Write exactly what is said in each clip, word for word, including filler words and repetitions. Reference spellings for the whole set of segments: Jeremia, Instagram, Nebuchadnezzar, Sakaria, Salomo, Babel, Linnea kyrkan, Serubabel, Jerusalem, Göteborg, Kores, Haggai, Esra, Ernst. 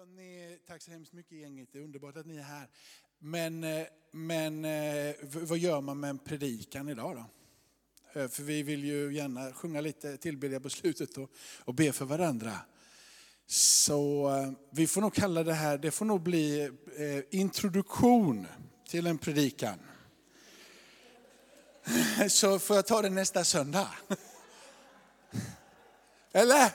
Hörrni, tack så hemskt mycket gänget, det är underbart att ni är här. Men, men vad gör man med en predikan idag då? För vi vill ju gärna sjunga lite, tillbedja på slutet och, och be för varandra. Så vi får nog kalla det här, det får nog bli introduktion till en predikan. Så får jag ta det nästa söndag. Eller?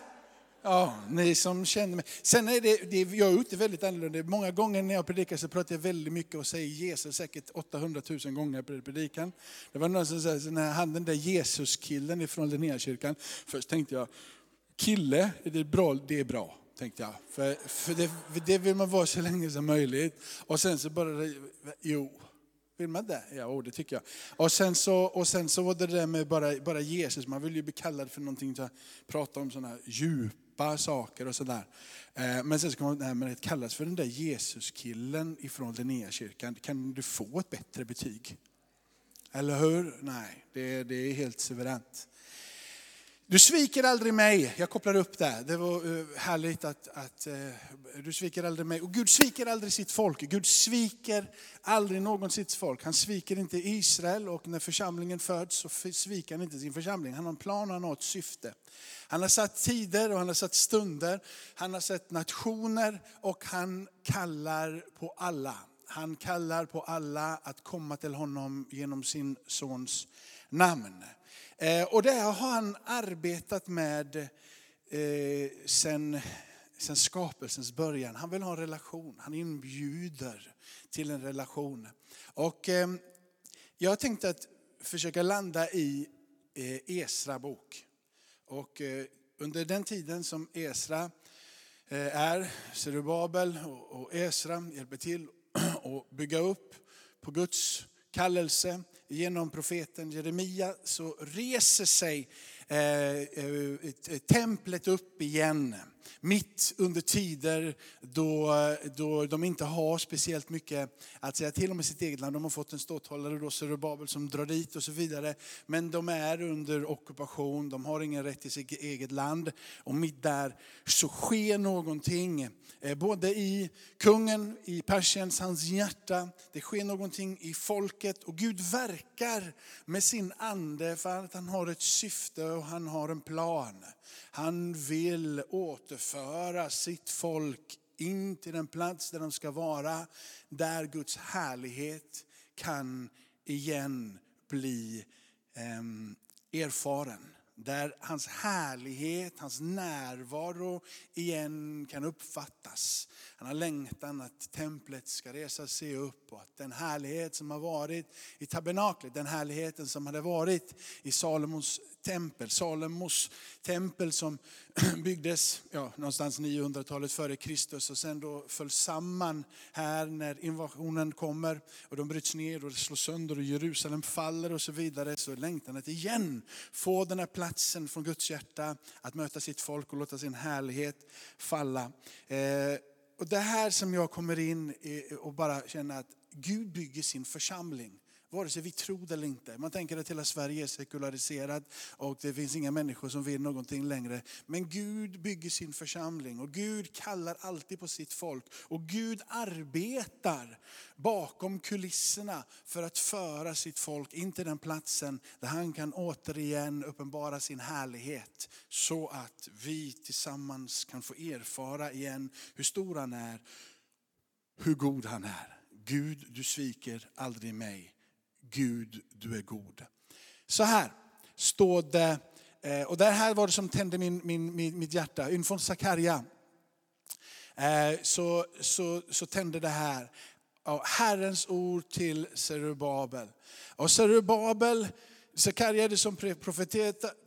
Ja, ni som känner mig. Sen är det, det jag är ute väldigt annorlunda. Många gånger när jag predikar så pratar jag väldigt mycket och säger Jesus säkert åttahundratusen gånger på predikan. Det var någon som sa, när han den där Jesuskillen från Linnea kyrkan. Först tänkte jag, kille, är det bra? Det är bra, tänkte jag. För, för, det, för det vill man vara så länge som möjligt. Och sen så bara, jo. Vill man det? Ja, det tycker jag. Och sen så, och sen så var det där med bara, bara Jesus. Man vill ju bli kallad för någonting, så prata om sådana här djupa saker och sådär. Men sen så kom det här med att kallas för den där Jesuskillen ifrån Linnea kyrkan. Kan du få ett bättre betyg? Eller hur? Nej, det, det är helt suveränt. Du sviker aldrig mig. Jag kopplar upp det. Det var härligt att, att du sviker aldrig mig. Och Gud sviker aldrig sitt folk. Gud sviker aldrig någon sitt folk. Han sviker inte Israel, och när församlingen föds så sviker han inte sin församling. Han har en plan, han har ett syfte. Han har satt tider och han har satt stunder. Han har satt nationer och han kallar på alla. Han kallar på alla att komma till honom genom sin sons namn. Och det har han arbetat med eh, sen, sen skapelsens början. Han vill ha en relation. Han inbjuder till en relation. Och eh, jag tänkte att försöka landa i eh, Esra bok. Och eh, under den tiden som Esra eh, är, Serubabel och, och Esra hjälper till att bygga upp på Guds kallelse genom profeten Jeremia, så reser sig eh, templet upp igen. Mitt under tider då, då de inte har speciellt mycket att säga till om i sitt eget land. De har fått en ståthållare då, Serubabel, som drar dit och så vidare. Men de är under ockupation. De har ingen rätt i sitt eget land. Och mitt där så sker någonting. Både i kungen, i Persiens, hans hjärta. Det sker någonting i folket. Och Gud verkar med sin ande för att han har ett syfte och han har en plan. Han vill åter föra sitt folk in till den plats där de ska vara, där Guds härlighet kan igen bli eh, erfaren, där hans härlighet, hans närvaro igen kan uppfattas. Han har längtan att templet ska resa sig upp och att den härlighet som har varit i tabernaklet, den härligheten som hade varit i Salomos tempel, Salomos tempel som byggdes ja, någonstans niohundratalet före Kristus och sen då föll samman här när invasionen kommer och de bryts ner och det slås sönder och Jerusalem faller och så vidare, så längtan att igen få den här platsen från Guds hjärta att möta sitt folk och låta sin härlighet falla. Eh, och det här som jag kommer in i och bara känner att Gud bygger sin församling. Vare sig vi tror det eller inte. Man tänker att hela Sverige är sekulariserat och det finns inga människor som vill någonting längre. Men Gud bygger sin församling och Gud kallar alltid på sitt folk. Och Gud arbetar bakom kulisserna för att föra sitt folk in till den platsen där han kan återigen uppenbara sin härlighet. Så att vi tillsammans kan få erfara igen hur stor han är, hur god han är. Gud, du sviker aldrig mig. Gud, du är god. Så här står det, och det här var det som tände min, min, min, mitt hjärta. Inför Sakaria så, så, så tände det här. Herrens ord till Serubabel. Och Serubabel, Sakaria är det som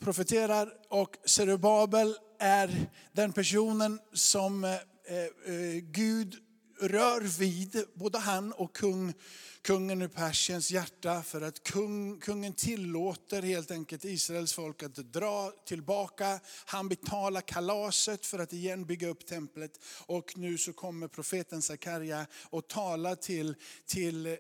profeterar och Serubabel är den personen som Gud rör vid, både han och kung, kungen ur Persiens hjärta, för att kung, kungen tillåter helt enkelt Israels folk att dra tillbaka. Han betalar kalaset för att igen bygga upp templet. Och nu så kommer profeten Sakaria och talar till, till,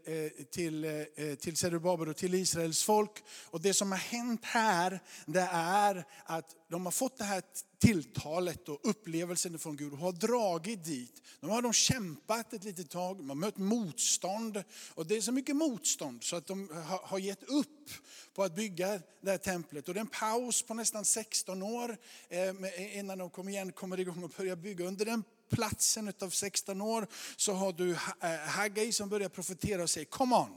till, till Serubabel och till Israels folk. Och det som har hänt här, det är att de har fått det här tilltalet och upplevelsen från Gud och har dragit dit. Nu har de kämpat ett litet tag, de har mött motstånd och det är så mycket motstånd så att de har gett upp på att bygga det här templet. Och det är en paus på nästan sexton år innan de kommer igen, kommer igång och börjar bygga. Under den platsen av sexton år så har du Haggai som börjar profetera och säger, come on.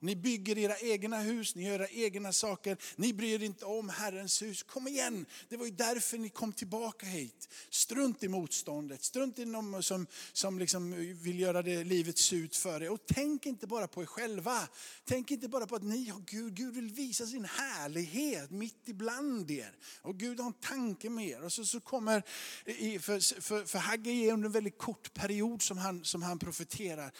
Ni bygger era egna hus, ni gör era egna saker. Ni bryr inte om Herrens hus. Kom igen, det var ju därför ni kom tillbaka hit. Strunt i motståndet, strunt i någon som, som liksom vill göra det livet surt för er. Och tänk inte bara på er själva. Tänk inte bara på att ni har Gud. Gud vill visa sin härlighet mitt ibland er. Och Gud har en tanke med er. Och så, så kommer, för, för, för Haggai är under en väldigt kort period som han, som han profeterar.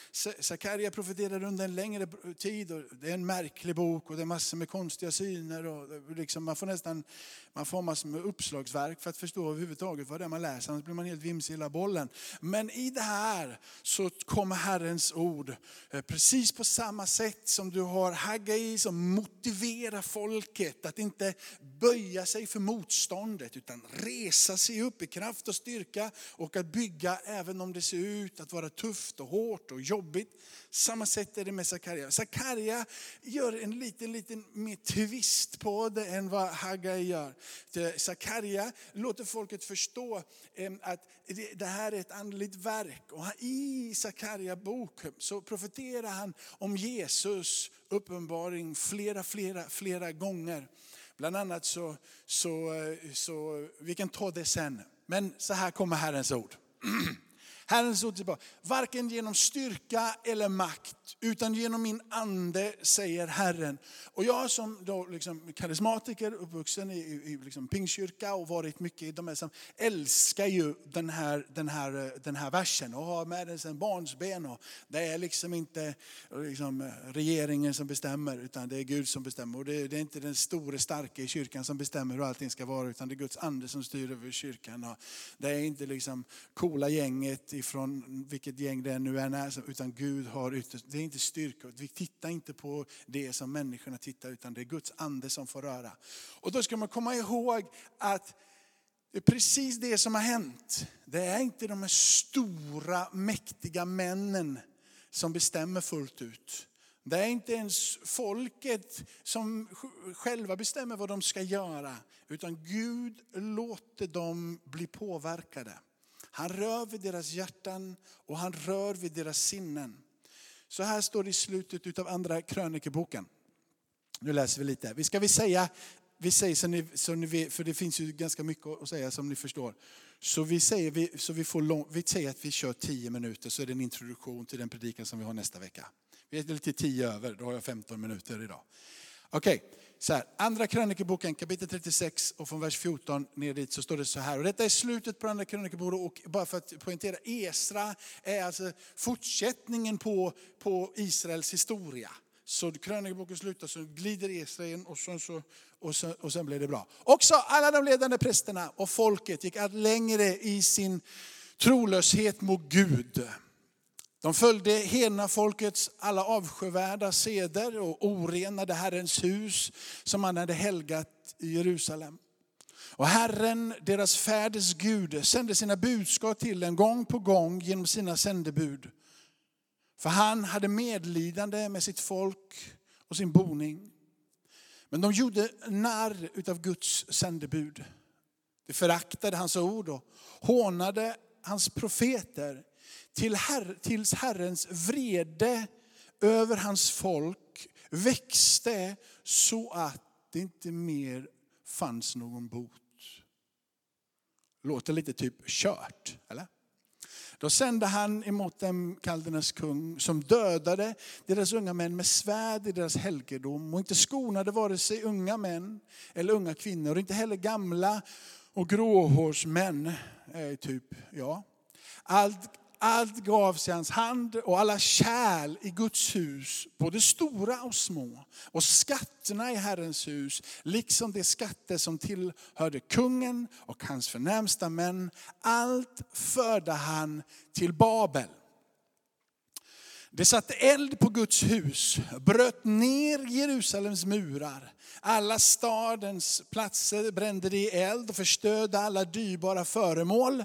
Sakaria profeterar under en längre tid. Det är en märklig bok och det är massor med konstiga syner och liksom man får nästan man får massor med uppslagsverk för att förstå överhuvudtaget vad det är man läser, annars blir man helt vimsig i hela bollen. Men i det här så kommer Herrens ord precis på samma sätt som du har Haggai som motiverar folket att inte böja sig för motståndet utan resa sig upp i kraft och styrka och att bygga även om det ser ut att vara tufft och hårt och jobbigt. Samma sätt är det med Sakaria. Sakaria gör en liten, liten mer twist på det än vad Haggai gör. Sakaria låter folket förstå att det här är ett andligt verk. Och i Sakaria bok så profeterar han om Jesus uppenbaring flera, flera, flera gånger. Bland annat så, så, så vi kan ta det sen. Men så här kommer Herrens ord. Herrens ord tillbaka. Varken genom styrka eller makt utan genom min ande säger Herren. Och jag som då liksom karismatiker, uppvuxen i, i liksom pingkyrka och varit mycket i de här som älskar ju den här, den här, den här versen och har med den sedan barnsben. Och det är liksom inte liksom regeringen som bestämmer utan det är Gud som bestämmer. Och det, det är inte den stora starka i kyrkan som bestämmer hur allting ska vara utan det är Guds ande som styr över kyrkan. Och det är inte liksom coola gänget ifrån vilket gäng det nu än är utan Gud har ytterst. Det är inte styrka. Vi tittar inte på det som människorna tittar utan det är Guds ande som får röra. Och då ska man komma ihåg att det är precis det som har hänt. Det är inte de här stora mäktiga männen som bestämmer fullt ut. Det är inte ens folket som själva bestämmer vad de ska göra utan Gud låter dem bli påverkade. Han rör vid deras hjärtan och han rör vid deras sinnen. Så här står det i slutet av andra krönikeboken. Nu läser vi lite. Vi ska vi säga, vi säger så ni, så ni, för det finns ju ganska mycket att säga som ni förstår. Så vi säger, vi, så vi, får lång, vi säger att vi kör tio minuter så är det en introduktion till den predikan som vi har nästa vecka. Vi är lite tio över, då har jag femton minuter idag. Okej. Okay. Så här, andra krönikeboken kapitel trettiosex och från vers fjorton ner dit så står det så här. Och detta är slutet på andra krönikeboken och bara för att poängtera, Esra är alltså fortsättningen på, på Israels historia. Så krönikeboken slutar så glider Esra in och sen, så, och, sen, och sen blir det bra. Också alla de ledande prästerna och folket gick allt längre i sin trolöshet mot Gud. De följde hedna folkets alla avskyvärda seder och orenade Herrens hus som han hade helgat i Jerusalem. Och Herren, deras fäders Gud, sände sina budskap till en gång på gång genom sina sändebud. För han hade medlidande med sitt folk och sin boning. Men de gjorde narr utav Guds sändebud. De föraktade hans ord och hånade hans profeter. Till her, tills Herrens vrede över hans folk växte så att det inte mer fanns någon bot. Låter lite typ kört, eller? Då sände han emot dem kaldernas kung som dödade deras unga män med svärd i deras helgedom och inte skonade vare sig unga män eller unga kvinnor och inte heller gamla och gråhårsmän, eh, typ, ja. Allt Allt gavs i hans hand och alla kärl i Guds hus, både stora och små. Och skatterna i Herrens hus, liksom de skatter som tillhörde kungen och hans förnämsta män. Allt förde han till Babel. Det satte eld på Guds hus, bröt ner Jerusalems murar. Alla stadens platser brände det i eld och förstörde alla dyrbara föremål.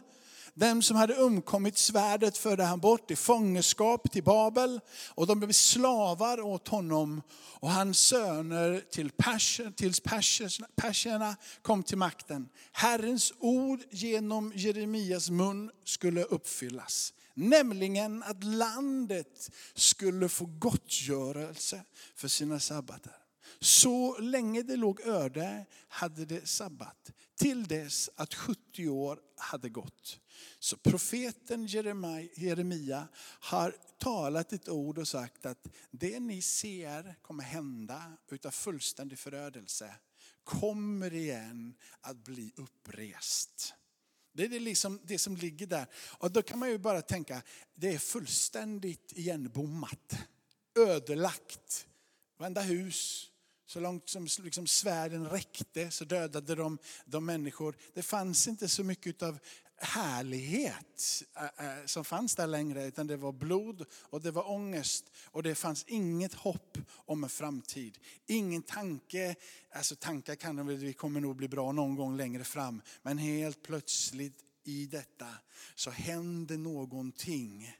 Dem som hade umkommit svärdet förde han bort i fångenskap till Babel. Och de blev slavar åt honom och hans söner till Persien, tills persierna kom till makten. Herrens ord genom Jeremias mun skulle uppfyllas. Nämligen att landet skulle få gottgörelse för sina sabbater. Så länge det låg öde hade det sabbat, till dess att sjuttio år hade gått. Så profeten Jeremia har talat ett ord och sagt att det ni ser kommer hända utav fullständig förödelse kommer igen att bli upprest. Det är liksom det som ligger där. Och då kan man ju bara tänka, det är fullständigt igenbommat, ödelagt. Varenda hus, så långt som liksom svärden räckte så dödade de, de människor. Det fanns inte så mycket av härlighet äh, som fanns där längre, utan det var blod och det var ångest. Och det fanns inget hopp om en framtid. Ingen tanke, alltså tankar kan de, vi kommer nog bli bra någon gång längre fram. Men helt plötsligt i detta så hände någonting.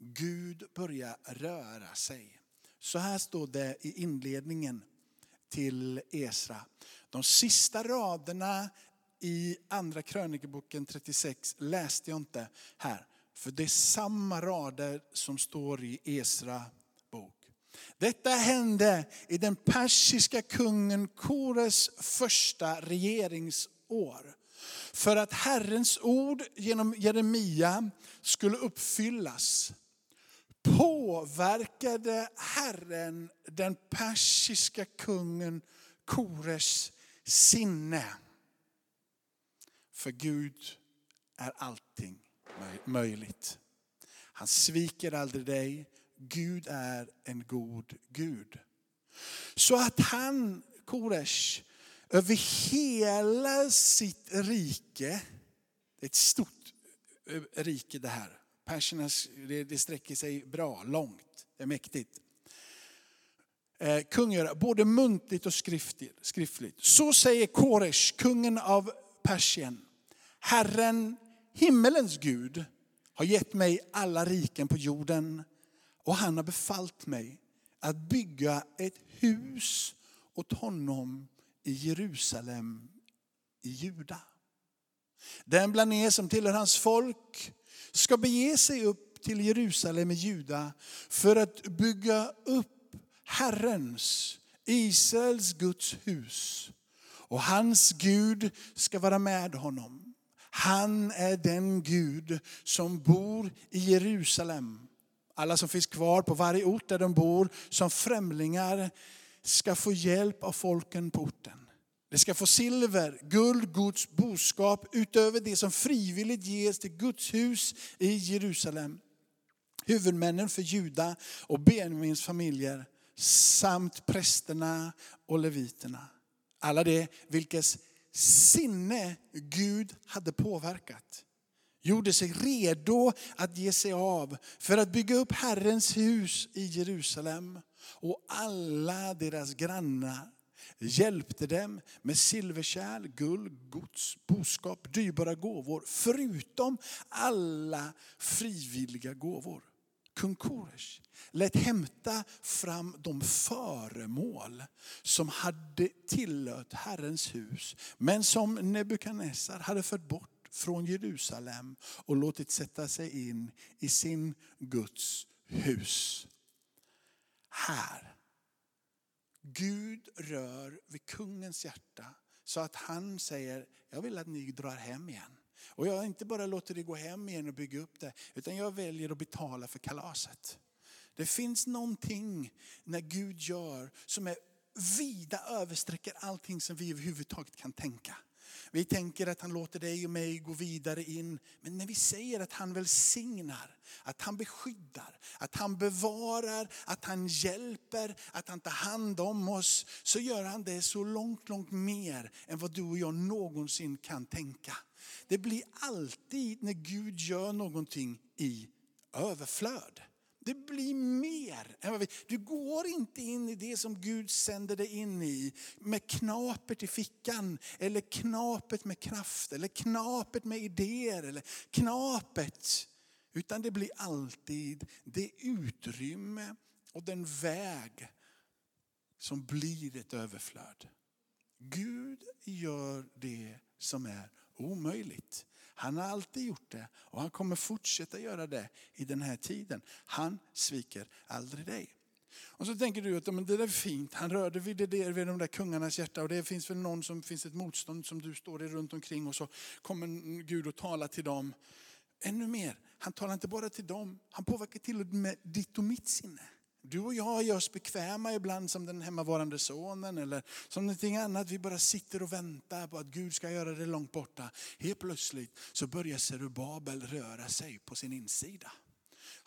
Gud börjar röra sig. Så här står det i inledningen till Esra. De sista raderna i andra krönikeboken trettiosex läste jag inte här. För det är samma rader som står i Esra bok. Detta hände i den persiska kungen Kores första regeringsår. För att Herrens ord genom Jeremia skulle uppfyllas, påverkade Herren den persiska kungen Kores sinne. För Gud är allting möjligt. Han sviker aldrig dig. Gud är en god Gud. Så att han, Kores, över hela sitt rike, ett stort rike det här. Persernas, det sträcker sig bra, långt, det är mäktigt. Eh, kungar, både muntligt och skriftligt. Så säger Kores, kungen av Persien. Herren, himmelens Gud, har gett mig alla riken på jorden. Och han har befallt mig att bygga ett hus åt honom i Jerusalem i Juda. Den bland er som tillhör hans folk ska bege sig upp till Jerusalem i Juda för att bygga upp Herrens, Israels Guds hus. Och hans Gud ska vara med honom. Han är den Gud som bor i Jerusalem. Alla som finns kvar på varje ort där de bor som främlingar ska få hjälp av folken på orten. Det ska få silver, guld, Guds boskap utöver det som frivilligt ges till Guds hus i Jerusalem. Huvudmännen för Juda och Benjamins familjer samt prästerna och leviterna. Alla det vilkas sinne Gud hade påverkat gjorde sig redo att ge sig av för att bygga upp Herrens hus i Jerusalem, och alla deras grannar hjälpte dem med silverkärl, guld, gods, boskap, dyrbara gåvor. Förutom alla frivilliga gåvor. Kung Kores lät hämta fram de föremål som hade tillhört Herrens hus. Men som Nebuchadnezzar hade fört bort från Jerusalem och låtit sätta sig in i sin Guds hus. Här. Gud rör vid kungens hjärta så att han säger, jag vill att ni drar hem igen. Och jag inte bara låter det gå hem igen och bygga upp det, utan jag väljer att betala för kalaset. Det finns någonting när Gud gör som är vida översträcker allting som vi överhuvudtaget kan tänka. Vi tänker att han låter dig och mig gå vidare in. Men när vi säger att han välsignar, att han beskyddar, att han bevarar, att han hjälper, att han tar hand om oss, så gör han det så långt, långt mer än vad du och jag någonsin kan tänka. Det blir alltid när Gud gör någonting i överflöd. Det blir mer än vad vi... Du går inte in i det som Gud sänder dig in i med knapet i fickan, eller knapet med kraft, eller knapet med idéer, eller knapet. Utan det blir alltid det utrymme och den väg som blir ett överflöd. Gud gör det som är omöjligt. Han har alltid gjort det och han kommer fortsätta göra det i den här tiden. Han sviker aldrig dig. Och så tänker du att men det där är fint, han rörde vid det där, vid de där kungarnas hjärta, och det finns väl någon som finns ett motstånd som du står i runt omkring, och så kommer Gud att tala till dem. Ännu mer, han talar inte bara till dem, han påverkar till och med ditt och mitt sinne. Du och jag gör oss bekväma ibland som den hemmavarande sonen eller som någonting annat. Vi bara sitter och väntar på att Gud ska göra det långt borta. Helt plötsligt så börjar Serubabel röra sig på sin insida.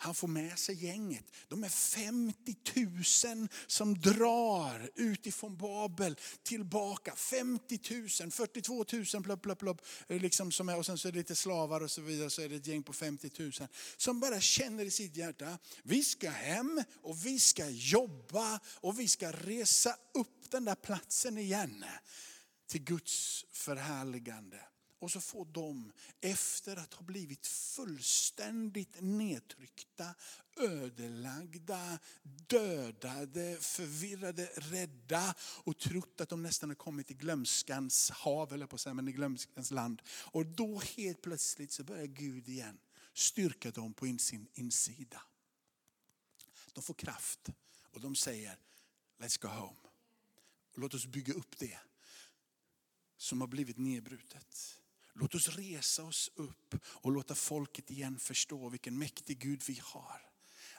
Han får med sig gänget. De är femtio tusen som drar utifrån Babel tillbaka. femtio tusen, fyrtiotvå tusen plopp, plopp, plopp, liksom som är, och sen så är det lite slavar och så vidare. Så är det ett gäng på femtio tusen som bara känner i sitt hjärta: vi ska hem och vi ska jobba och vi ska resa upp den där platsen igen till Guds förhärligande. Och så får de, efter att ha blivit fullständigt nedtryckta, ödelagda, dödade, förvirrade, rädda och trott att de nästan har kommit i glömskans hav, eller på så här, men i glömskans land. Och då helt plötsligt så börjar Gud igen styrka dem på sin insida. De får kraft och de säger: let's go home. Låt oss bygga upp det som har blivit nedbrutet. Låt oss resa oss upp och låta folket igen förstå vilken mäktig Gud vi har.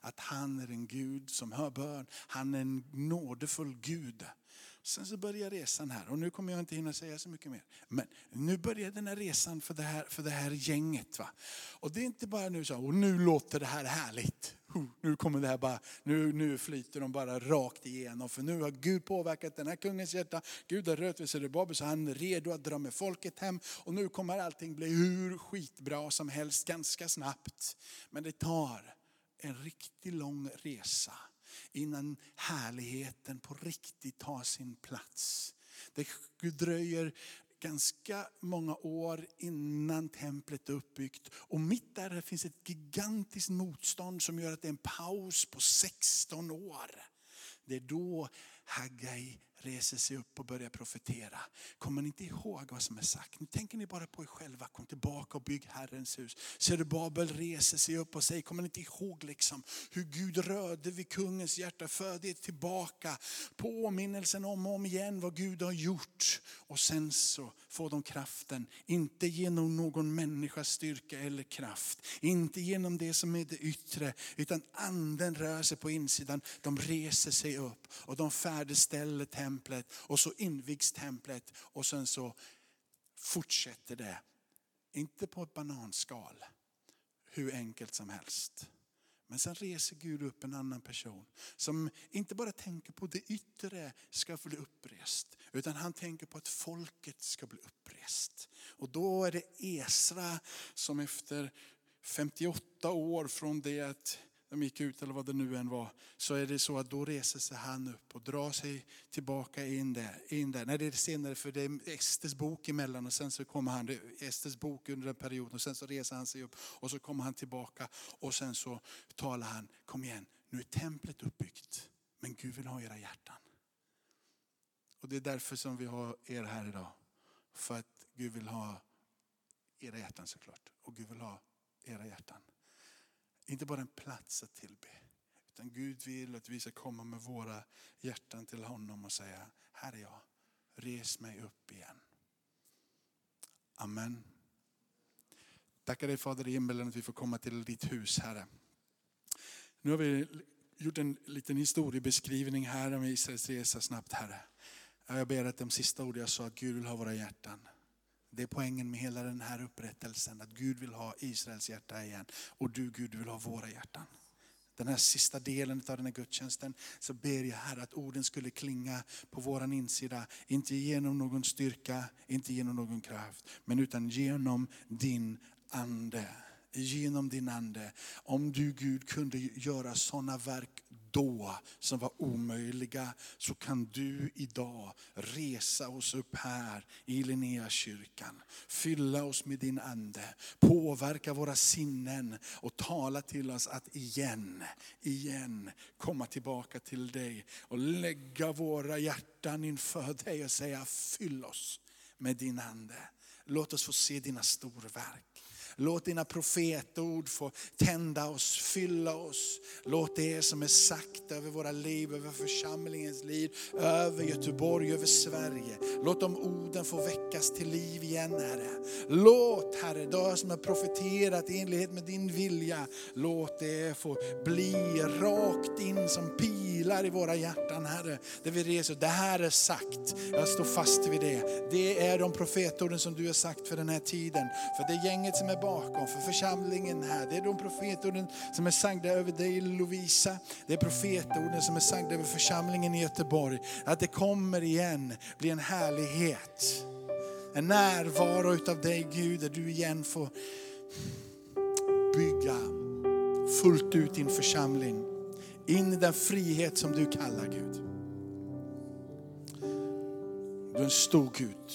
Att han är en Gud som hör bön. Han är en nådefull Gud. Sen så börjar resan här. Och nu kommer jag inte hinna säga så mycket mer. Men nu börjar den här resan för det här, för det här gänget. Va? Och det är inte bara nu så. Och nu låter det här härligt. Nu kommer det här bara. Nu, nu flyter de bara rakt igenom. För nu har Gud påverkat den här kungens hjärta. Gud har rört vid Serubabel, så han är redo att dra med folket hem. Och nu kommer allting bli hur skitbra som helst ganska snabbt. Men det tar en riktigt lång resa innan härligheten på riktigt tar sin plats. Det dröjer ganska många år innan templet är uppbyggt. Och mitt där finns ett gigantiskt motstånd som gör att det är en paus på sexton år. Det är då Haggai reser sig upp och börjar profetera. Kommer ni inte ihåg vad som är sagt? Nu tänker ni bara på er själva. Kom tillbaka och bygg Herrens hus. Serubabel reser sig upp och säger: kommer ni inte ihåg liksom hur Gud rörde vid kungens hjärta? Förde er tillbaka. Påminnelsen om och om igen vad Gud har gjort. Och sen så får de kraften. Inte genom någon människas styrka eller kraft. Inte genom det som är det yttre. Utan anden rör sig på insidan. De reser sig upp och de färdigställer templet. Och så invigs templet och sen så fortsätter det. Inte på ett bananskal, hur enkelt som helst. Men sen reser Gud upp en annan person som inte bara tänker på det yttre ska bli upprest, utan han tänker på att folket ska bli upprest. Och då är det Esra som efter femtioåtta år från det att de gick ut, eller vad det nu än var, så är det så att då reser sig han upp och drar sig tillbaka in där. In där. Nej, det är senare, för det är Estes bok emellan, och sen så kommer han, Estes bok under den perioden, och sen så reser han sig upp och så kommer han tillbaka och sen så talar han: kom igen, nu är templet uppbyggt, men Gud vill ha era hjärtan. Och det är därför som vi har er här idag, för att Gud vill ha era hjärtan såklart, och Gud vill ha era hjärtan. Inte bara en plats att tillbe, utan Gud vill att vi ska komma med våra hjärtan till honom och säga: här är jag, res mig upp igen. Amen. Tackar dig Fader i himmelen att vi får komma till ditt hus, Herre. Nu har vi gjort en liten historiebeskrivning här om Israels resa snabbt, Herre. Jag ber att de sista ord jag sa, att Gud vill ha våra hjärtan. Det är poängen med hela den här upprättelsen. Att Gud vill ha Israels hjärta igen. Och du, Gud, vill ha våra hjärtan. Den här sista delen av den här gudstjänsten så ber jag, Herre, att orden skulle klinga på våran insida. Inte genom någon styrka, inte genom någon kraft. Men utan genom din ande. genom din ande. Om du, Gud, kunde göra sådana verk då som var omöjliga, så kan du idag resa oss upp här i Linnea kyrkan. Fylla oss med din ande, påverka våra sinnen och tala till oss att igen, igen komma tillbaka till dig och lägga våra hjärtan inför dig och säga: fyll oss med din ande. Låt oss få se dina storverk. Låt dina profetord få tända oss, fylla oss. Låt det som är sagt över våra liv, över församlingens liv, över Göteborg, över Sverige. Låt de orden få väckas till liv igen, Herre. Låt, Herre, det som är profeterat i enlighet med din vilja, låt det få bli rakt in som pilar i våra hjärtan, Herre. Där vi reser, det här är sagt. Jag står fast vid det. Det är de profetorden som du har sagt för den här tiden. För det gänget som är bakom, för församlingen här. Det är de profetorden som är sagda över dig, Lovisa. Det är profetorden som är sagda över församlingen i Göteborg. Att det kommer igen bli en härlighet. En närvaro utav dig, Gud, där du igen får bygga fullt ut din församling. In i den frihet som du kallar, Gud. Du är en stor Gud.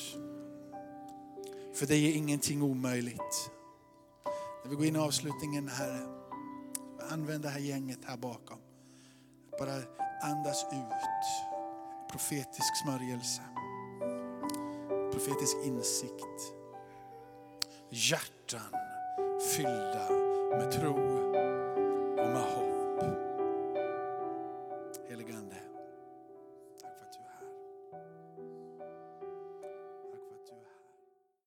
För dig är ingenting omöjligt. När vi går in i avslutningen, Herre, använd det här gänget här bakom. Bara andas ut profetisk smörjelse, profetisk insikt, hjärtan fyllda med tro.